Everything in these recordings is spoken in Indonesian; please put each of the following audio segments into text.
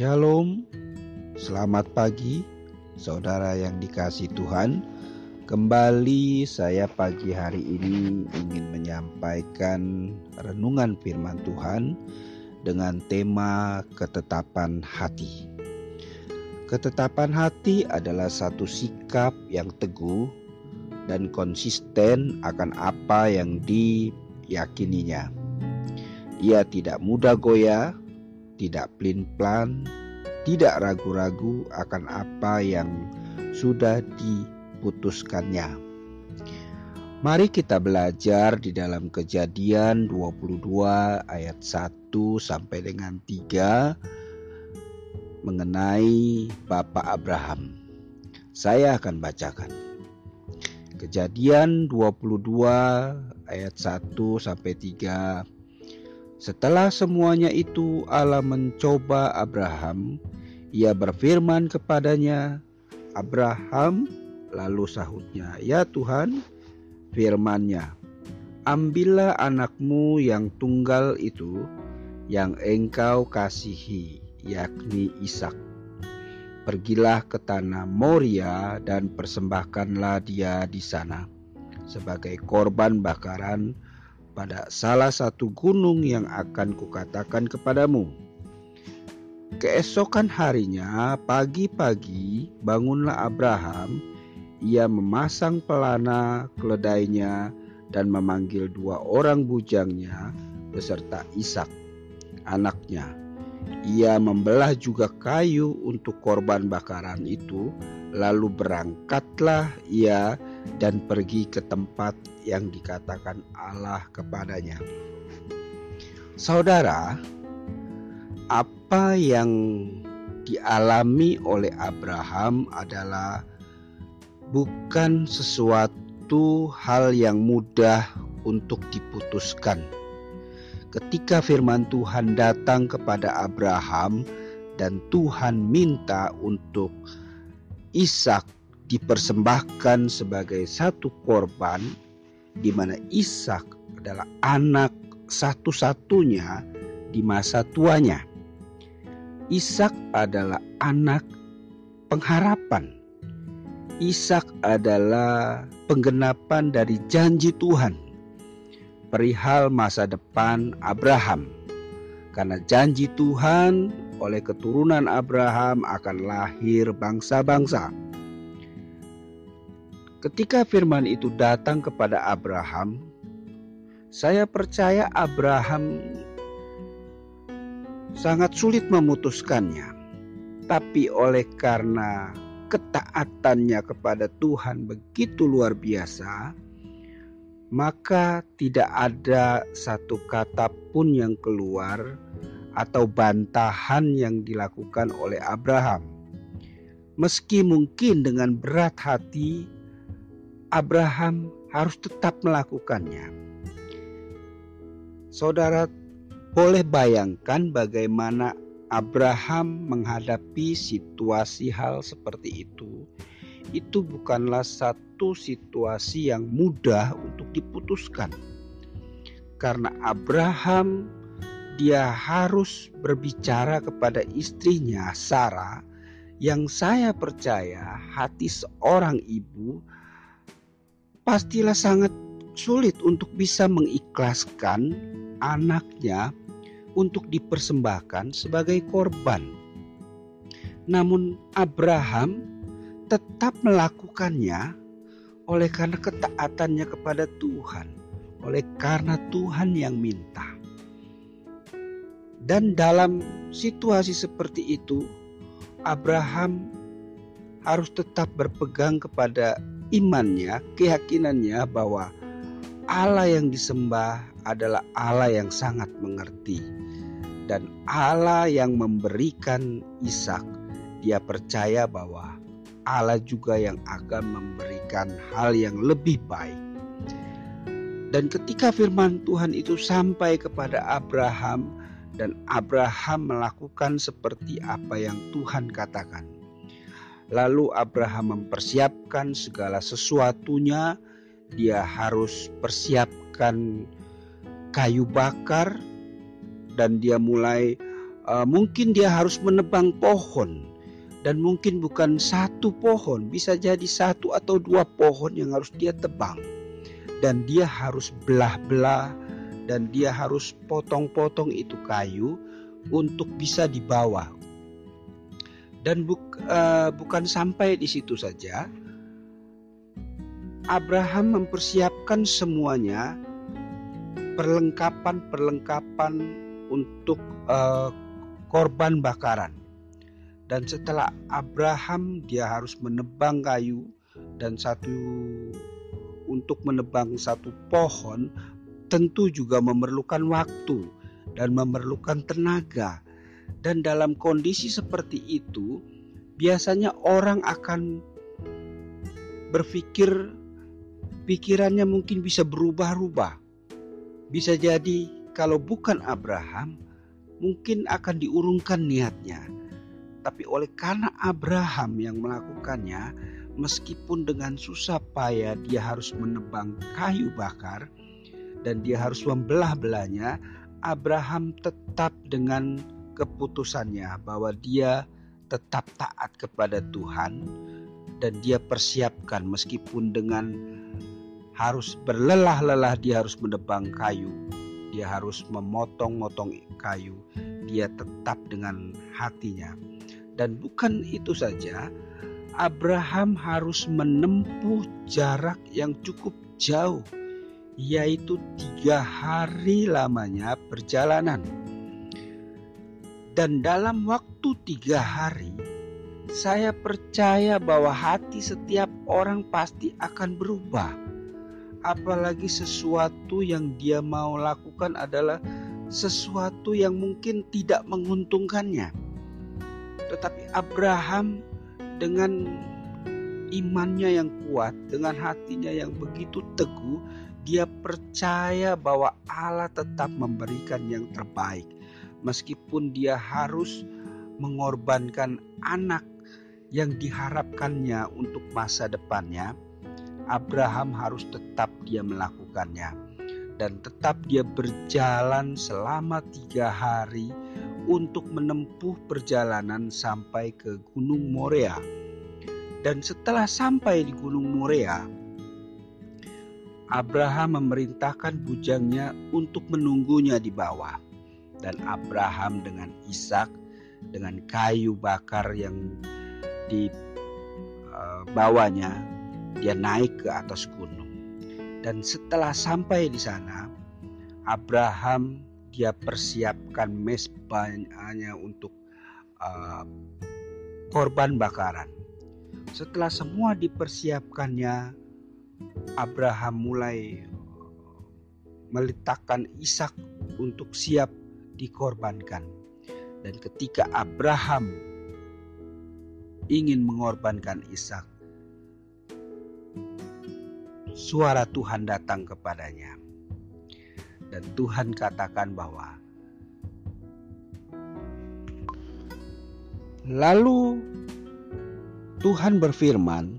Syallom, selamat pagi saudara yang dikasihi Tuhan. Kembali saya pagi hari ini ingin menyampaikan renungan firman Tuhan dengan tema ketetapan hati. Ketetapan hati adalah satu sikap yang teguh dan konsisten akan apa yang diyakininya. Ia tidak mudah goyah, tidak pelin-pelan, tidak ragu-ragu akan apa yang sudah diputuskannya. Mari kita belajar di dalam Kejadian 22 ayat 1 sampai dengan 3 mengenai Bapak Abraham. Saya akan bacakan. Kejadian 22 ayat 1 sampai 3. Setelah semuanya itu, Allah mencoba Abraham. Ia berfirman kepadanya, "Abraham," lalu sahutnya, "Ya Tuhan." Firman-Nya, "Ambillah anakmu yang tunggal itu, yang engkau kasihi, yakni Ishak. Pergilah ke tanah Moria dan persembahkanlah dia di sana sebagai korban bakaran pada salah satu gunung yang akan kukatakan kepadamu." Keesokan harinya, pagi-pagi bangunlah Abraham. Ia memasang pelana keledainya dan memanggil dua orang bujangnya beserta Ishak, anaknya. Ia membelah juga kayu untuk korban bakaran itu, lalu berangkatlah ia dan pergi ke tempat yang dikatakan Allah kepadanya. Saudara, apa yang dialami oleh Abraham adalah bukan sesuatu hal yang mudah untuk diputuskan. Ketika firman Tuhan datang kepada Abraham dan Tuhan minta untuk Ishak dipersembahkan sebagai satu korban, di mana Ishak adalah anak satu-satunya di masa tuanya. Ishak adalah anak pengharapan. Ishak adalah penggenapan dari janji Tuhan perihal masa depan Abraham, karena janji Tuhan oleh keturunan Abraham akan lahir bangsa-bangsa. Ketika firman itu datang kepada Abraham, saya percaya Abraham sangat sulit memutuskannya. Tapi oleh karena ketaatannya kepada Tuhan begitu luar biasa, maka tidak ada satu kata pun yang keluar atau bantahan yang dilakukan oleh Abraham. Meski mungkin dengan berat hati, Abraham harus tetap melakukannya. Saudara boleh bayangkan bagaimana Abraham menghadapi situasi hal seperti itu. Itu bukanlah satu situasi yang mudah untuk diputuskan. Karena Abraham, dia harus berbicara kepada istrinya Sarah, yang saya percaya hati seorang ibu pastilah sangat sulit untuk bisa mengikhlaskan anaknya untuk dipersembahkan sebagai korban. Namun Abraham tetap melakukannya oleh karena ketaatannya kepada Tuhan, oleh karena Tuhan yang minta. Dan dalam situasi seperti itu, Abraham harus tetap berpegang kepada imannya, keyakinannya bahwa Allah yang disembah adalah Allah yang sangat mengerti, dan Allah yang memberikan Ishak, dia percaya bahwa Allah juga yang akan memberikan hal yang lebih baik. Dan ketika firman Tuhan itu sampai kepada Abraham dan Abraham melakukan seperti apa yang Tuhan katakan, lalu Abraham mempersiapkan segala sesuatunya. Dia harus persiapkan kayu bakar dan dia mulai mungkin dia harus menebang pohon, dan mungkin bukan satu pohon, bisa jadi satu atau dua pohon yang harus dia tebang, dan dia harus belah-belah, dan dia harus potong-potong itu kayu untuk bisa dibawa. Dan bukan sampai di situ saja, Abraham mempersiapkan semuanya, perlengkapan untuk korban bakaran. Dan setelah Abraham, dia harus menebang kayu, dan untuk menebang satu pohon tentu juga memerlukan waktu dan memerlukan tenaga. Dan dalam kondisi seperti itu, biasanya orang akan berpikir, pikirannya mungkin bisa berubah-ubah. Bisa jadi kalau bukan Abraham, mungkin akan diurungkan niatnya. Tapi oleh karena Abraham yang melakukannya, meskipun dengan susah payah dia harus menebang kayu bakar dan dia harus membelah-belahnya, Abraham tetap dengan keputusannya bahwa dia tetap taat kepada Tuhan, dan dia persiapkan meskipun dengan harus berlelah-lelah, dia harus menebang kayu, dia harus memotong-motong kayu, dia tetap dengan hatinya. Dan bukan itu saja, Abraham harus menempuh jarak yang cukup jauh, yaitu 3 hari lamanya perjalanan. Dan dalam waktu 3 hari, saya percaya bahwa hati setiap orang pasti akan berubah. Apalagi sesuatu yang dia mau lakukan adalah sesuatu yang mungkin tidak menguntungkannya. Tetapi Abraham dengan imannya yang kuat, dengan hatinya yang begitu teguh, dia percaya bahwa Allah tetap memberikan yang terbaik. Meskipun dia harus mengorbankan anak yang diharapkannya untuk masa depannya, Abraham harus tetap dia melakukannya, dan tetap dia berjalan selama 3 hari untuk menempuh perjalanan sampai ke Gunung Moria. Dan setelah sampai di Gunung Moria, Abraham memerintahkan bujangnya untuk menunggunya di bawah. Dan Abraham dengan Ishak, dengan kayu bakar yang dibawanya, dia naik ke atas gunung. Dan setelah sampai di sana, Abraham dia persiapkan mezbahnya untuk korban bakaran. Setelah semua dipersiapkannya, Abraham mulai meletakkan Ishak untuk siap dikorbankan. Dan ketika Abraham ingin mengorbankan Ishak, suara Tuhan datang kepadanya. Dan Tuhan katakan bahwa, lalu Tuhan berfirman,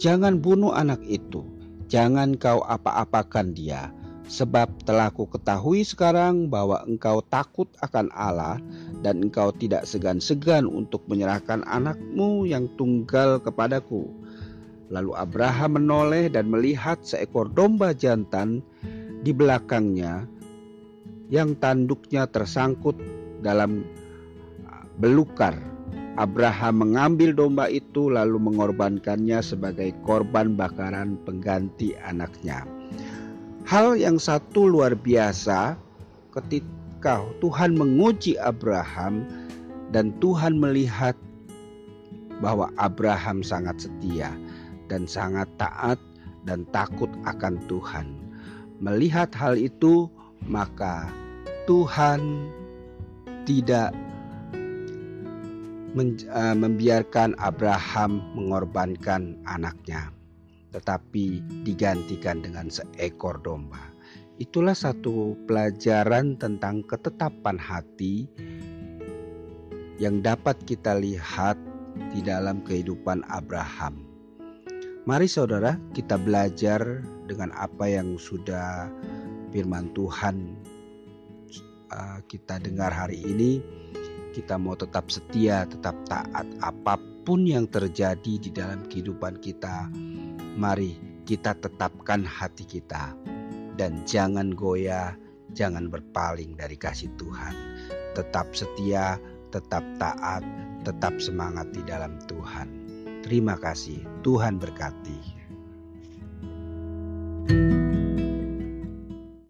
jangan bunuh anak itu, jangan kau apa-apakan dia. Sebab telah ku ketahui sekarang bahwa engkau takut akan Allah, dan engkau tidak segan-segan untuk menyerahkan anakmu yang tunggal kepadaku. Lalu Abraham menoleh dan melihat seekor domba jantan di belakangnya, yang tanduknya tersangkut dalam belukar. Abraham mengambil domba itu lalu mengorbankannya sebagai korban bakaran pengganti anaknya. Hal yang satu luar biasa, ketika Tuhan menguji Abraham dan Tuhan melihat bahwa Abraham sangat setia dan sangat taat dan takut akan Tuhan. Melihat hal itu, maka Tuhan tidak membiarkan Abraham mengorbankan anaknya, tetapi digantikan dengan seekor domba. Itulah satu pelajaran tentang ketetapan hati yang dapat kita lihat di dalam kehidupan Abraham. Mari saudara, kita belajar dengan apa yang sudah firman Tuhan kita dengar hari ini, Kita mau tetap setia, tetap taat apapun yang terjadi di dalam kehidupan kita. Mari kita tetapkan hati kita dan jangan goyah, jangan berpaling dari kasih Tuhan. Tetap setia, tetap taat, tetap semangat di dalam Tuhan. Terima kasih, Tuhan berkati.